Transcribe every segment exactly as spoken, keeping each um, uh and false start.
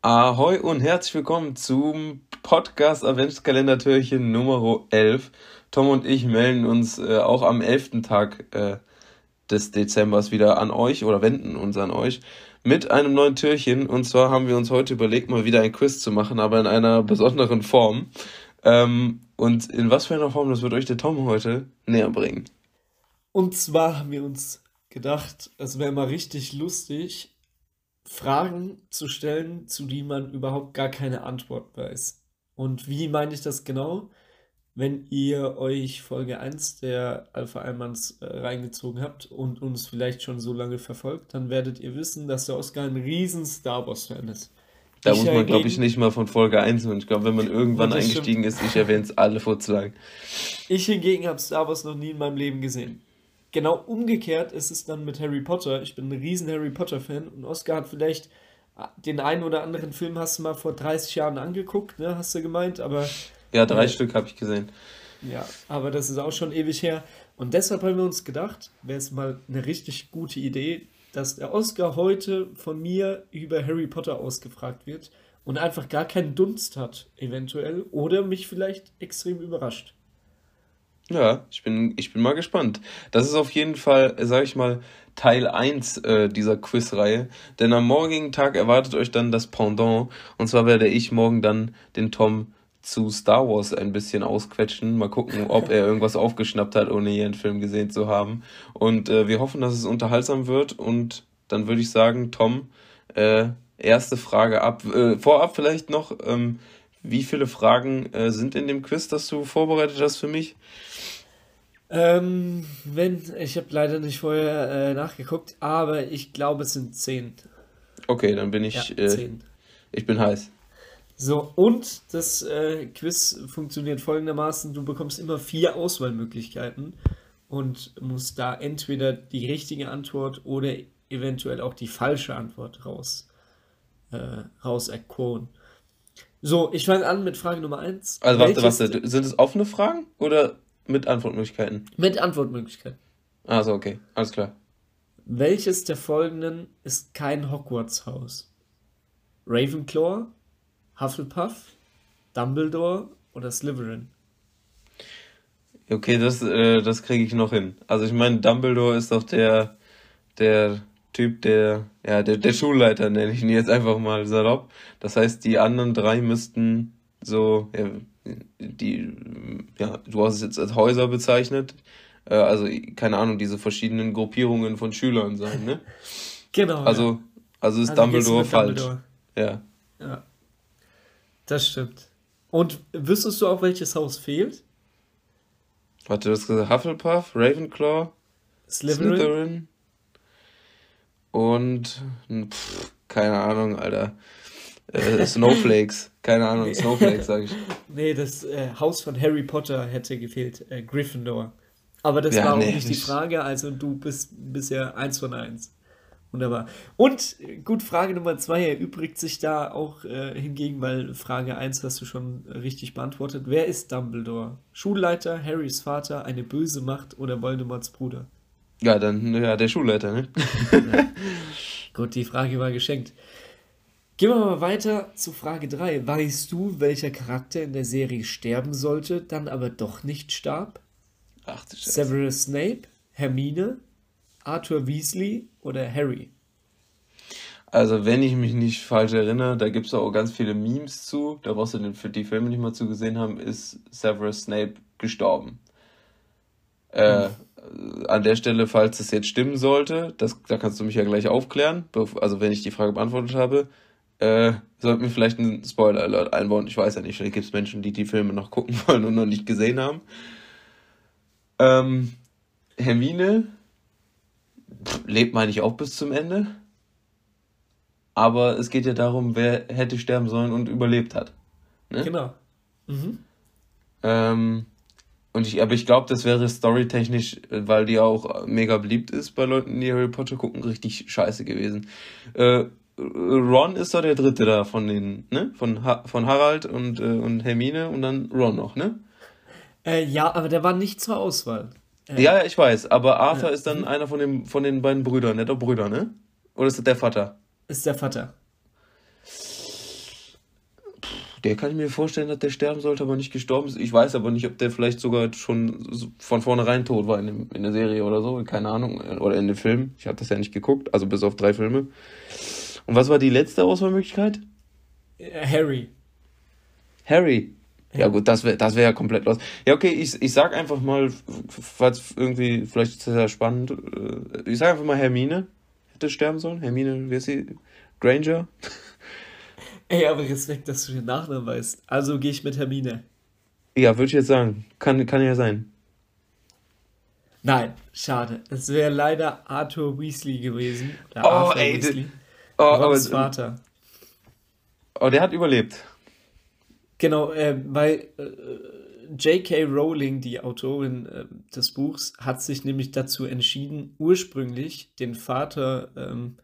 Ahoi und herzlich willkommen zum Podcast Adventskalender-Türchen Nummer elf. Tom und ich melden uns äh, auch am elften Tag äh, des Dezembers wieder an euch oder wenden uns an euch mit einem neuen Türchen. Und zwar haben wir uns heute überlegt, mal wieder ein Quiz zu machen, aber in einer besonderen Form. Ähm, und in was für einer Form, das wird euch der Tom heute näher bringen. Und zwar haben wir uns gedacht, es wäre mal richtig lustig, Fragen zu stellen, zu denen man überhaupt gar keine Antwort weiß. Und wie meine ich das genau? Wenn ihr euch Folge eins der Alpha Almans äh, reingezogen habt und uns vielleicht schon so lange verfolgt, dann werdet ihr wissen, dass der Oscar ein riesen Star Wars-Fan ist. Da ich muss man, glaube ich, nicht mal von Folge eins hören. Ich glaube, wenn man irgendwann eingestiegen stimmt. ist, ich erwähne es alle Furzlang. Ich hingegen habe Star Wars noch nie in meinem Leben gesehen. Genau umgekehrt ist es dann mit Harry Potter. Ich bin ein riesen Harry Potter-Fan und Oscar hat vielleicht den einen oder anderen Film hast du mal vor dreißig Jahren angeguckt, ne? Hast du gemeint, aber... Ja, drei äh, Stück habe ich gesehen. Ja, aber das ist auch schon ewig her. Und deshalb haben wir uns gedacht, wäre es mal eine richtig gute Idee, dass der Oscar heute von mir über Harry Potter ausgefragt wird und einfach gar keinen Dunst hat, eventuell, oder mich vielleicht extrem überrascht. Ja, ich bin, ich bin mal gespannt. Das ist auf jeden Fall, sag ich mal, Teil eins äh, dieser Quizreihe. Denn am morgigen Tag erwartet euch dann das Pendant. Und zwar werde ich morgen dann den Tom zu Star Wars ein bisschen ausquetschen. Mal gucken, ob er irgendwas aufgeschnappt hat, ohne jeden Film gesehen zu haben. Und äh, wir hoffen, dass es unterhaltsam wird. Und dann würde ich sagen, Tom, äh, erste Frage ab. Äh, vorab vielleicht noch, ähm, wie viele Fragen äh, sind in dem Quiz, das du vorbereitet hast für mich? Ähm, wenn, ich habe leider nicht vorher äh, nachgeguckt, aber ich glaube, es sind zehn. Okay, dann bin ich, ja, äh, ich bin heiß. So, und das äh, Quiz funktioniert folgendermaßen, du bekommst immer vier Auswahlmöglichkeiten und musst da entweder die richtige Antwort oder eventuell auch die falsche Antwort raus, äh, raus erkoren. So, ich fange an mit Frage Nummer eins. Also warte, warte, sind es offene Fragen oder mit Antwortmöglichkeiten? Mit Antwortmöglichkeiten. Also okay, alles klar. Welches der folgenden ist kein Hogwarts-Haus? Ravenclaw, Hufflepuff, Dumbledore oder Slytherin? Okay, das, äh, das kriege ich noch hin. Also ich meine, Dumbledore ist doch der, der... Typ, der, ja, der, der Schulleiter, nenne ich ihn jetzt einfach mal salopp. Das heißt, die anderen drei müssten so, ja, die, ja, du hast es jetzt als Häuser bezeichnet, äh, also, keine Ahnung, diese verschiedenen Gruppierungen von Schülern sein, ne? Genau. Also, ja. also ist also Dumbledore falsch. Dumbledore. Ja. Ja. Das stimmt. Und wüsstest du auch, welches Haus fehlt? Warte, du hast gesagt Hufflepuff, Ravenclaw, Slytherin, Slytherin. Und, pff, keine Ahnung, Alter, äh, Snowflakes, keine Ahnung, Snowflakes, sag ich. Nee, das äh, Haus von Harry Potter hätte gefehlt, äh, Gryffindor. Aber das ja, war nee, auch nicht die Frage, also du bist bisher eins von eins. Wunderbar. Und, gut, Frage Nummer zwei erübrigt sich da auch äh, hingegen, weil Frage eins hast du schon richtig beantwortet. Wer ist Dumbledore? Schulleiter, Harrys Vater, eine böse Macht oder Voldemorts Bruder? Ja, dann, ja, der Schulleiter, ne? Ja. Gut, die Frage war geschenkt. Gehen wir mal weiter zu Frage drei. Weißt du, welcher Charakter in der Serie sterben sollte, dann aber doch nicht starb? Ach du Scheiße. Severus Snape, Hermine, Arthur Weasley oder Harry? Also, wenn ich mich nicht falsch erinnere, da gibt es auch ganz viele Memes zu, da brauchst du den, für die Filme nicht mal zu gesehen haben, ist Severus Snape gestorben. Äh... Hm. An der Stelle, falls das jetzt stimmen sollte, das, da kannst du mich ja gleich aufklären, also wenn ich die Frage beantwortet habe, äh, sollten wir vielleicht einen Spoiler-Alert einbauen. Ich weiß ja nicht, vielleicht gibt es Menschen, die die Filme noch gucken wollen und noch nicht gesehen haben. Ähm, Hermine pff, lebt, meine ich, auch bis zum Ende. Aber es geht ja darum, wer hätte sterben sollen und überlebt hat. Ne? Genau. Mhm. Ähm... Und ich, aber ich glaube, das wäre storytechnisch, weil die auch mega beliebt ist bei Leuten, die Harry Potter gucken, richtig scheiße gewesen. Äh, Ron ist doch der dritte da von den, ne? Von, ha- von Harald und, äh, und Hermine und dann Ron noch, ne? Äh, ja, aber der war nicht zur Auswahl. Äh, ja, ja, ich weiß, aber Arthur äh, ist dann einer von, dem, von den beiden Brüdern, der hat doch Brüder, ne? Oder ist das der Vater? Ist der Vater. der kann ich mir vorstellen, dass der sterben sollte, aber nicht gestorben ist. Ich weiß aber nicht, ob der vielleicht sogar schon von vornherein tot war in, dem, in der Serie oder so. Keine Ahnung. Oder in dem Film. Ich habe das ja nicht geguckt. Also bis auf drei Filme. Und was war die letzte Auswahlmöglichkeit? Harry. Harry? Ja, ja gut, das wäre das wär ja komplett los. Ja, okay, ich, ich sag einfach mal, falls irgendwie, vielleicht ist das ja spannend, ich sag einfach mal Hermine hätte sterben sollen. Hermine, wie ist sie? Granger? Ey, aber Respekt, dass du den Nachnamen weißt. Also gehe ich mit Hermine. Ja, würde ich jetzt sagen. Kann, kann ja sein. Nein, schade. Es wäre leider Arthur Weasley gewesen. Oh, Arthur ey. Weasley. De, oh, aber, Vater. Oh, der hat überlebt. Genau, äh, weil äh, J K. Rowling, die Autorin äh, des Buchs, hat sich nämlich dazu entschieden, ursprünglich den Vater ähm,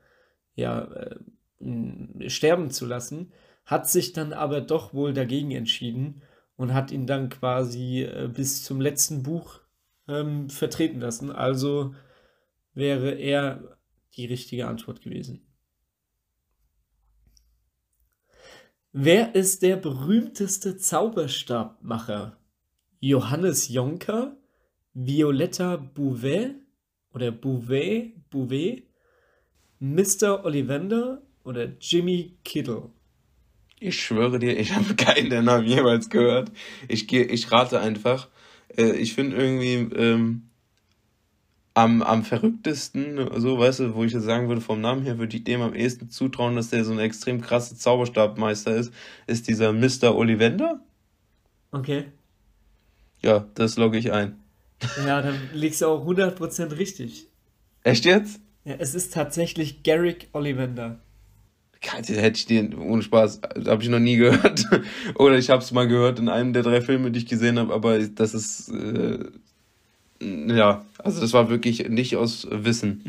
ja, äh, sterben zu lassen, hat sich dann aber doch wohl dagegen entschieden und hat ihn dann quasi äh, bis zum letzten Buch ähm, vertreten lassen. Also wäre er die richtige Antwort gewesen. Wer ist der berühmteste Zauberstabmacher? Johannes Jonker, Violetta Bouvet oder Bouvet, Bouvet, Mister Ollivander oder Jimmy Kiddle? Ich schwöre dir, ich habe keinen der Namen jemals gehört. Ich, gehe, ich rate einfach. Ich finde irgendwie ähm, am, am verrücktesten, so weißt du, wo ich jetzt sagen würde, vom Namen her würde ich dem am ehesten zutrauen, dass der so ein extrem krasser Zauberstabmeister ist, ist dieser Mister Ollivander. Okay. Ja, das logge ich ein. Ja, dann liegst du auch hundert Prozent richtig. Echt jetzt? Ja, es ist tatsächlich Garrick Ollivander. Hätte ich den, ohne Spaß, habe ich noch nie gehört. Oder ich habe es mal gehört in einem der drei Filme, die ich gesehen habe, aber das ist... Äh, ja, also das war wirklich nicht aus Wissen.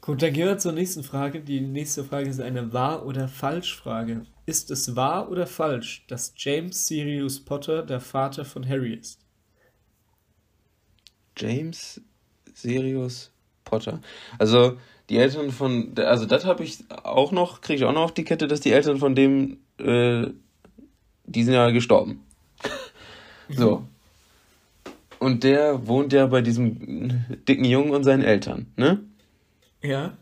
Gut, dann gehen wir zur nächsten Frage. Die nächste Frage ist eine Wahr- oder Falsch-Frage. Ist es wahr oder falsch, dass James Sirius Potter der Vater von Harry ist? James Sirius Potter. Also die Eltern von, also das habe ich auch noch, kriege ich auch noch auf die Kette, dass die Eltern von dem, äh, die sind ja gestorben. So. Und der wohnt ja bei diesem dicken Jungen und seinen Eltern, ne? Ja.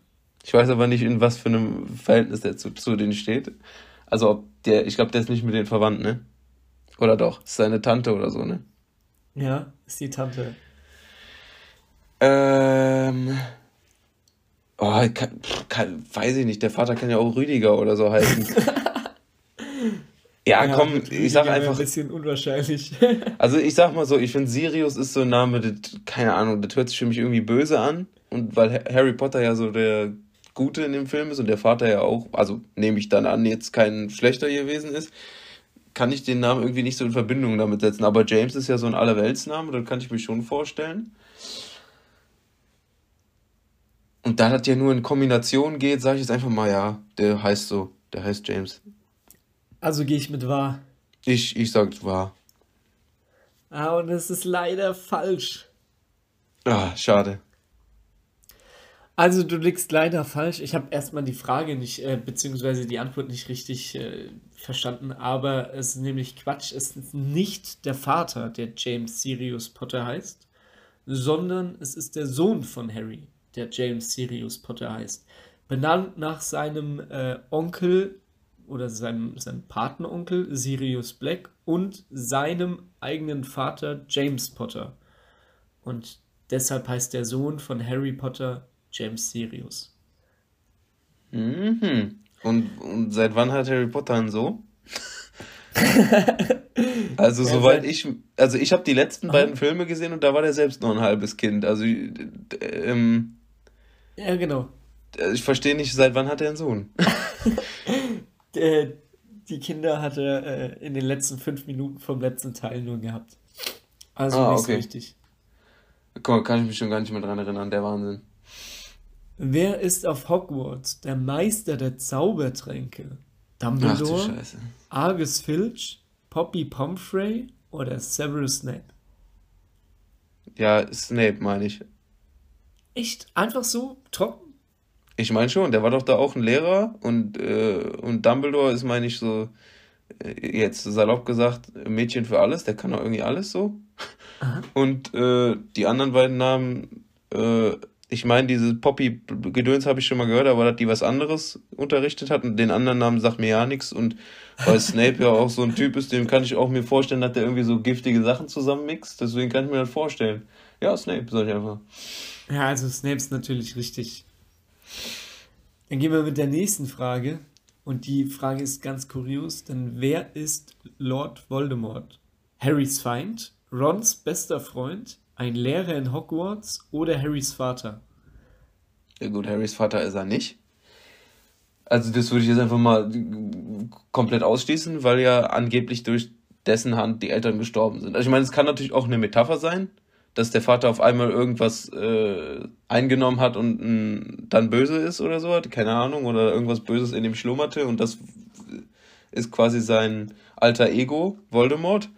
Ich weiß aber nicht, in was für einem Verhältnis der zu, zu denen steht. Also, ob der, ich glaube, der ist nicht mit denen verwandt, ne? Oder doch? Ist seine Tante oder so, ne? Ja, ist die Tante. Ähm. Oh, kann, kann, weiß ich nicht, der Vater kann ja auch Rüdiger oder so heißen. Ja, ja, komm, ich sag einfach... ein bisschen unwahrscheinlich. Also ich sag mal so, ich finde Sirius ist so ein Name, das, keine Ahnung, das hört sich für mich irgendwie böse an. Und weil Harry Potter ja so der Gute in dem Film ist und der Vater ja auch, also nehme ich dann an, jetzt kein Schlechter gewesen ist, kann ich den Namen irgendwie nicht so in Verbindung damit setzen. Aber James ist ja so ein Allerweltsname, das kann ich mir schon vorstellen. Und da das ja nur in Kombination geht, sage ich jetzt einfach mal, ja, der heißt so, der heißt James. Also gehe ich mit wahr. Ich, ich sag wahr. Ah, und es ist leider falsch. Ah, schade. Also du liegst leider falsch. Ich habe erstmal die Frage nicht, äh, beziehungsweise die Antwort nicht richtig äh, verstanden, aber es ist nämlich Quatsch. Es ist nicht der Vater, der James Sirius Potter heißt, sondern es ist der Sohn von Harry, der James Sirius Potter heißt. Benannt nach seinem äh, Onkel, oder seinem, seinem Patenonkel Sirius Black und seinem eigenen Vater James Potter. Und deshalb heißt der Sohn von Harry Potter James Sirius. Mhm. Und, und seit wann hat Harry Potter einen Sohn? Also ja, soweit ich, also ich habe die letzten aha. beiden Filme gesehen und da war der selbst noch ein halbes Kind. Also ähm, ja, genau. Ich verstehe nicht, seit wann hat er einen Sohn? Die Kinder hat er äh, in den letzten fünf Minuten vom letzten Teil nur gehabt. Also ah, nicht okay. So richtig. Guck mal, kann ich mich schon gar nicht mehr dran erinnern, der Wahnsinn. Wer ist auf Hogwarts der Meister der Zaubertränke? Dumbledore, ach, Argus Filch, Poppy Pomfrey oder Severus Snape? Ja, Snape meine ich. Echt? Einfach so trocken? Ich meine schon, der war doch da auch ein Lehrer und, äh, und Dumbledore ist, meine ich, so jetzt salopp gesagt, Mädchen für alles, der kann doch irgendwie alles so. Aha. Und äh, die anderen beiden Namen, äh, ich meine, diese Poppy-Gedöns habe ich schon mal gehört, aber dass die was anderes unterrichtet hat und den anderen Namen sagt mir ja nichts. Und weil Snape ja auch so ein Typ ist, dem kann ich auch mir vorstellen, dass der irgendwie so giftige Sachen zusammenmixt. Deswegen kann ich mir das vorstellen. Ja, Snape, sag ich einfach. Ja, also Snape ist natürlich richtig. Dann gehen wir mit der nächsten Frage. Und die Frage ist ganz kurios, denn wer ist Lord Voldemort? Harrys Feind, Rons bester Freund, ein Lehrer in Hogwarts oder Harrys Vater? Ja gut, Harrys Vater ist er nicht. Also das würde ich jetzt einfach mal komplett ausschließen, weil ja angeblich durch dessen Hand die Eltern gestorben sind. Also ich meine, es kann natürlich auch eine Metapher sein, dass der Vater auf einmal irgendwas äh, eingenommen hat und m, dann böse ist oder so, keine Ahnung, oder irgendwas Böses in ihm schlummerte und das ist quasi sein alter Ego, Voldemort.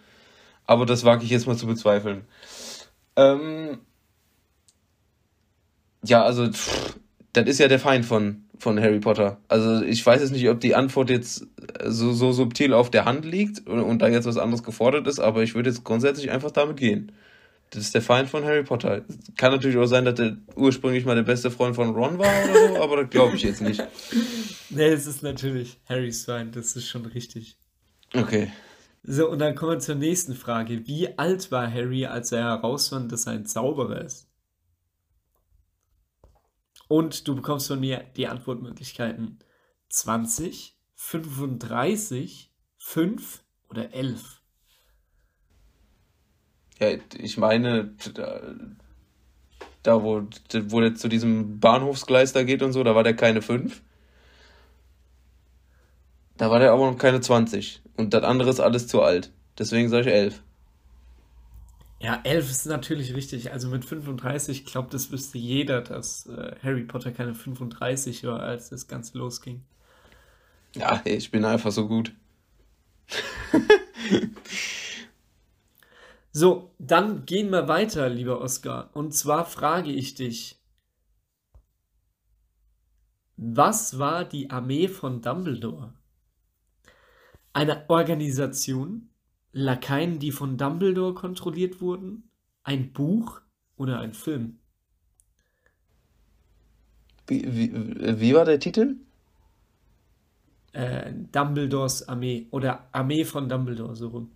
Aber das wage ich jetzt mal zu bezweifeln. Ähm, ja, also pff, das ist ja der Feind von, von Harry Potter. Also ich weiß jetzt nicht, ob die Antwort jetzt so, so subtil auf der Hand liegt und, und da jetzt was anderes gefordert ist, aber ich würde jetzt grundsätzlich einfach damit gehen. Das ist der Feind von Harry Potter. Kann natürlich auch sein, dass der ursprünglich mal der beste Freund von Ron war oder so, aber das glaube ich jetzt nicht. Nee, es ist natürlich Harrys Feind, das ist schon richtig. Okay. So, und dann kommen wir zur nächsten Frage. Wie alt war Harry, als er herausfand, dass er ein Zauberer ist? Und du bekommst von mir die Antwortmöglichkeiten zwanzig, fünfunddreißig, fünf oder elf. Ja, ich meine, da, da wo, wo der zu diesem Bahnhofsgleis da geht und so, da war der keine fünf. Da war der aber noch keine zwanzig. Und das andere ist alles zu alt. Deswegen sage ich elf. Ja, elf ist natürlich richtig. Also mit fünfunddreißig, ich glaube, das wüsste jeder, dass äh, Harry Potter keine fünfunddreißig war, als das Ganze losging. Ja, ich bin einfach so gut. So, dann gehen wir weiter, lieber Oskar. Und zwar frage ich dich, was war die Armee von Dumbledore? Eine Organisation, Lakaien, die von Dumbledore kontrolliert wurden, ein Buch oder ein Film? Wie, wie, wie war der Titel? Äh, Dumbledores Armee oder Armee von Dumbledore, so rum.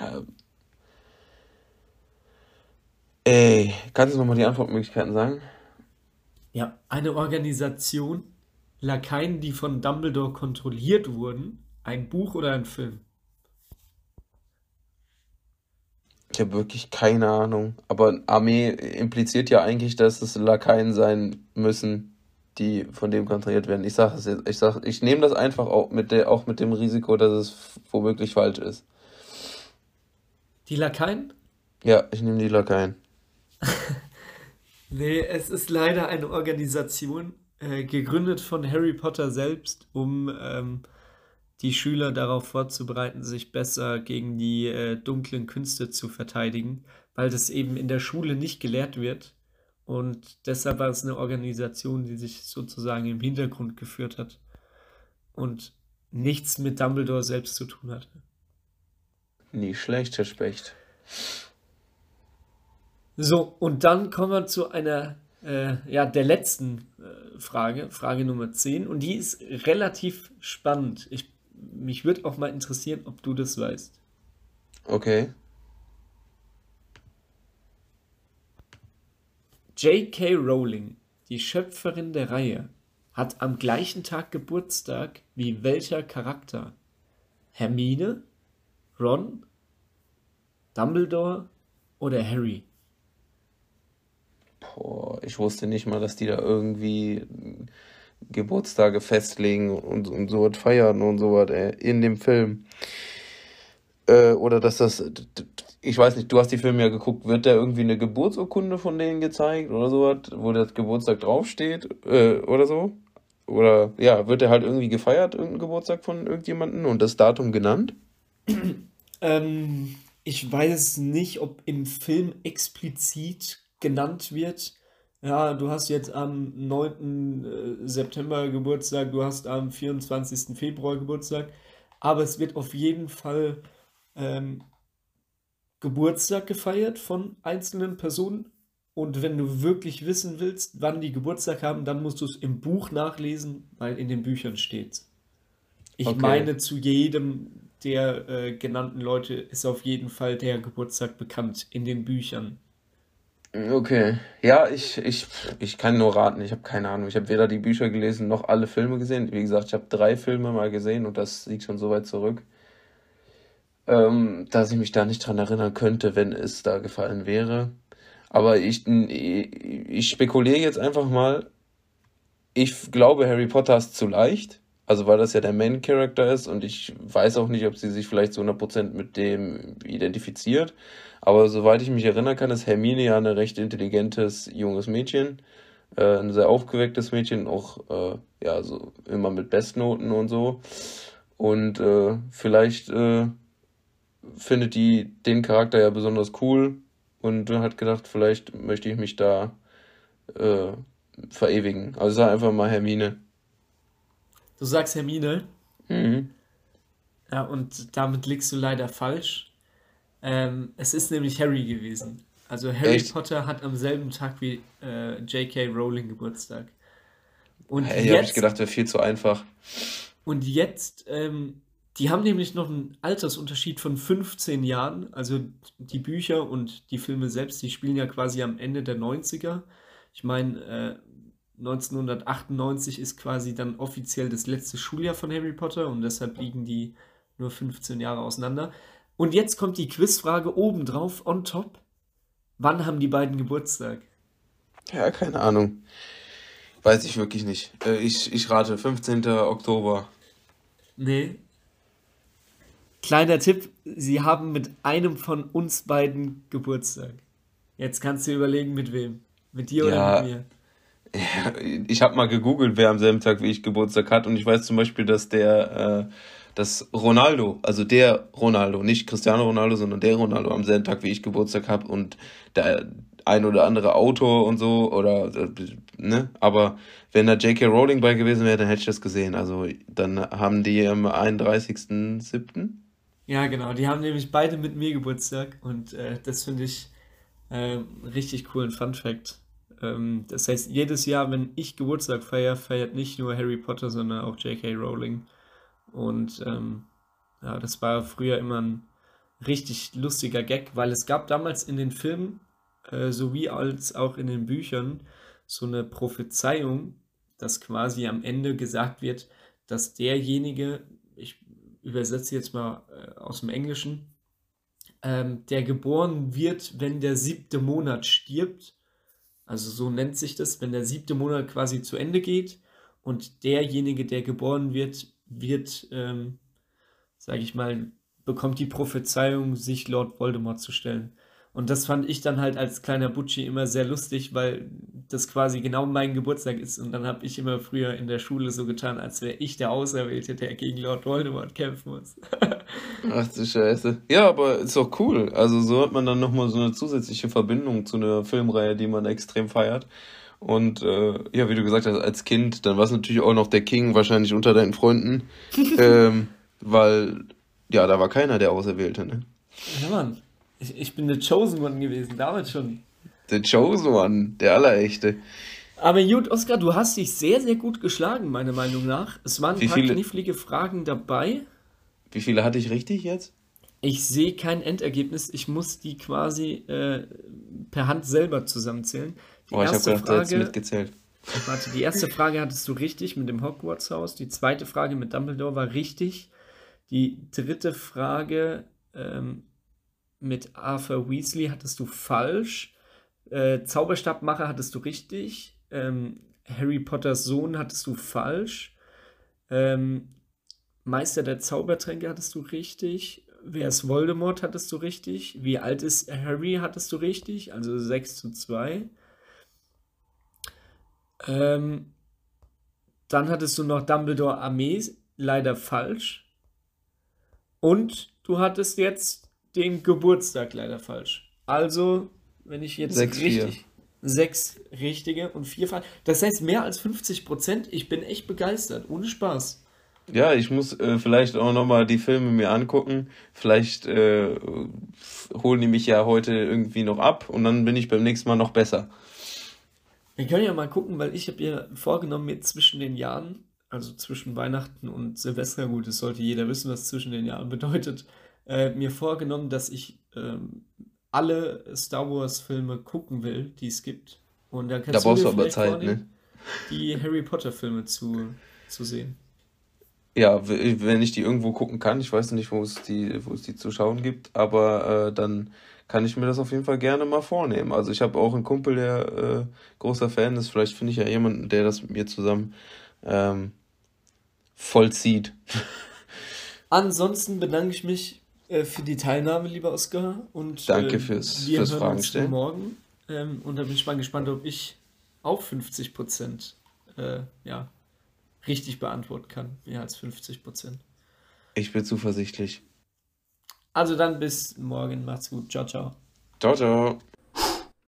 Ja. Ey, kannst du nochmal die Antwortmöglichkeiten sagen? Ja, eine Organisation, Lakaien, die von Dumbledore kontrolliert wurden, ein Buch oder ein Film? Ich habe wirklich keine Ahnung, aber Armee impliziert ja eigentlich, dass es Lakaien sein müssen, die von dem kontrolliert werden. Ich sage das jetzt, ich sag, ich nehme das einfach auch mit der, auch mit dem Risiko, dass es womöglich falsch ist. Die Lakaien? Ja, ich nehme die Lakaien. Nee, es ist leider eine Organisation, äh, gegründet von Harry Potter selbst, um ähm, die Schüler darauf vorzubereiten, sich besser gegen die äh, dunklen Künste zu verteidigen, weil das eben in der Schule nicht gelehrt wird. Und deshalb war es eine Organisation, die sich sozusagen im Hintergrund geführt hat und nichts mit Dumbledore selbst zu tun hatte. Nicht schlecht, Herr Specht. So, und dann kommen wir zu einer, äh, ja, der letzten äh, Frage, Frage Nummer zehn. Und die ist relativ spannend. Ich, mich würde auch mal interessieren, ob du das weißt. Okay. J K. Rowling, die Schöpferin der Reihe, hat am gleichen Tag Geburtstag wie welcher Charakter? Hermine, Ron, Dumbledore oder Harry? Boah, ich wusste nicht mal, dass die da irgendwie Geburtstage festlegen und, und so was feiern und so was in dem Film. Äh, oder dass das... Ich weiß nicht, du hast die Filme ja geguckt, wird da irgendwie eine Geburtsurkunde von denen gezeigt oder sowas, wo das Geburtstag draufsteht äh, oder so? Oder ja, wird der halt irgendwie gefeiert, irgendein Geburtstag von irgendjemandem und das Datum genannt? Ähm, ich weiß nicht, ob im Film explizit genannt wird, Ja, du hast jetzt am neunten September Geburtstag, du hast am vierundzwanzigsten Februar Geburtstag, aber es wird auf jeden Fall ähm, Geburtstag gefeiert von einzelnen Personen. Und wenn du wirklich wissen willst, wann die Geburtstag haben, dann musst du es im Buch nachlesen, weil in den Büchern steht. Ich Okay. meine, zu jedem der äh, genannten Leute ist auf jeden Fall der Geburtstag bekannt in den Büchern. Okay. Ja, ich, ich, ich kann nur raten. Ich habe keine Ahnung. Ich habe weder die Bücher gelesen noch alle Filme gesehen. Wie gesagt, ich habe drei Filme mal gesehen und das liegt schon so weit zurück, ähm, dass ich mich da nicht dran erinnern könnte, wenn es da gefallen wäre. Aber ich, ich spekuliere jetzt einfach mal, ich glaube, Harry Potter ist zu leicht, also weil das ja der Main-Character ist und ich weiß auch nicht, ob sie sich vielleicht zu hundert Prozent mit dem identifiziert, aber soweit ich mich erinnern kann, ist Hermine ja ein recht intelligentes, junges Mädchen, äh, ein sehr aufgewecktes Mädchen, auch äh, ja so immer mit Bestnoten und so, und äh, vielleicht äh, findet die den Charakter ja besonders cool. Und hat gedacht, vielleicht möchte ich mich da äh, verewigen. Also sag einfach mal Hermine. Du sagst Hermine? Mhm. Ja, und damit liegst du leider falsch. Ähm, es ist nämlich Harry gewesen. Also Harry Echt? Potter hat am selben Tag wie äh, J K. Rowling Geburtstag. Und hey, jetzt habe ich gedacht, wäre viel zu einfach. Und jetzt... Ähm, Die haben nämlich noch einen Altersunterschied von fünfzehn Jahren, also die Bücher und die Filme selbst, die spielen ja quasi am Ende der neunziger. Ich meine, äh, neunzehnhundertachtundneunzig ist quasi dann offiziell das letzte Schuljahr von Harry Potter und deshalb liegen die nur fünfzehn Jahre auseinander. Und jetzt kommt die Quizfrage obendrauf, on top. Wann haben die beiden Geburtstag? Ja, keine Ahnung. Weiß ich wirklich nicht. Äh, ich, ich rate fünfzehnten Oktober. Nee. Kleiner Tipp, sie haben mit einem von uns beiden Geburtstag. Jetzt kannst du überlegen, mit wem. Mit dir ja, oder mit mir? Ja, ich habe mal gegoogelt, wer am selben Tag wie ich Geburtstag hat. Und ich weiß zum Beispiel, dass der äh, dass Ronaldo, also der Ronaldo, nicht Cristiano Ronaldo, sondern der Ronaldo am selben Tag wie ich Geburtstag hat. Und der ein oder andere Autor und so. oder äh, ne? Aber wenn da J K. Rowling bei gewesen wäre, dann hätte ich das gesehen. Also dann haben die am einunddreißigsten siebten Ja, genau. Die haben nämlich beide mit mir Geburtstag und äh, das finde ich äh, richtig coolen Funfact. Ähm, das heißt, jedes Jahr, wenn ich Geburtstag feiere, feiert nicht nur Harry Potter, sondern auch J K. Rowling. Und ähm, ja, das war früher immer ein richtig lustiger Gag, weil es gab damals in den Filmen äh, sowie als auch in den Büchern so eine Prophezeiung, dass quasi am Ende gesagt wird, dass derjenige, ich übersetze jetzt mal aus dem Englischen, ähm, der geboren wird, wenn der siebte Monat stirbt, also so nennt sich das, wenn der siebte Monat quasi zu Ende geht und derjenige, der geboren wird, wird, ähm, sage ich mal, bekommt die Prophezeiung, sich Lord Voldemort zu stellen. Und das fand ich dann halt als kleiner Butschi immer sehr lustig, weil das quasi genau mein Geburtstag ist. Und dann habe ich immer früher in der Schule so getan, als wäre ich der Auserwählte, der gegen Lord Voldemort kämpfen muss. Ach du Scheiße. Ja, aber ist doch cool. Also so hat man dann nochmal so eine zusätzliche Verbindung zu einer Filmreihe, die man extrem feiert. Und äh, ja, wie du gesagt hast, als Kind, dann warst du natürlich auch noch der King, wahrscheinlich unter deinen Freunden. ähm, weil, ja, da war keiner der Auserwählte, ne? Ja, Mann. Ich, ich bin der Chosen One gewesen, damals schon. Der Chosen One, der Allerechte. Aber gut, Oskar, du hast dich sehr, sehr gut geschlagen, meiner Meinung nach. Es waren ein paar knifflige Fragen dabei. Wie viele hatte ich richtig jetzt? Ich sehe kein Endergebnis. Ich muss die quasi äh, per Hand selber zusammenzählen. Die oh, ich habe gedacht, Frage, du hast mitgezählt. Warte, die erste Frage hattest du richtig mit dem Hogwarts-Haus. Die zweite Frage mit Dumbledore war richtig. Die dritte Frage... Ähm, mit Arthur Weasley hattest du falsch, äh, Zauberstabmacher hattest du richtig, ähm, Harry Potters Sohn hattest du falsch, ähm, Meister der Zaubertränke hattest du richtig, wer ist Voldemort hattest du richtig, wie alt ist Harry hattest du richtig, also sechs zu zwei. Ähm, dann hattest du noch Dumbledore Armee, leider falsch. Und du hattest jetzt den Geburtstag leider falsch. Also, wenn ich jetzt sechs, richtig... sechs richtige und vier falsche. Das heißt mehr als fünfzig Prozent. Ich bin echt begeistert, ohne Spaß. Ja, ich muss äh, vielleicht auch nochmal die Filme mir angucken. Vielleicht äh, holen die mich ja heute irgendwie noch ab und dann bin ich beim nächsten Mal noch besser. Wir können ja mal gucken, weil ich habe mir vorgenommen, mir zwischen den Jahren, also zwischen Weihnachten und Silvester, gut, das sollte jeder wissen, was zwischen den Jahren bedeutet, äh, mir vorgenommen, dass ich ähm, alle Star Wars Filme gucken will, die es gibt. Und da kannst da du dir aber Zeit, vornehmen, ne? Die Harry Potter Filme zu, zu sehen. Ja, wenn ich die irgendwo gucken kann, ich weiß nicht, wo es die, wo es die zu schauen gibt, aber äh, dann kann ich mir das auf jeden Fall gerne mal vornehmen. Also ich habe auch einen Kumpel, der äh, großer Fan ist, vielleicht finde ich ja jemanden, der das mit mir zusammen ähm, vollzieht. Ansonsten bedanke ich mich äh, für die Teilnahme, lieber Oskar. Und, Danke äh, fürs, wir fürs hören Fragen uns stellen. Morgen. Ähm, und da bin ich mal gespannt, ob ich auch fünfzig Prozent äh, ja, richtig beantworten kann. Mehr als fünfzig Prozent. Ich bin zuversichtlich. Also dann bis morgen. Macht's gut. Ciao, ciao. Ciao, ciao.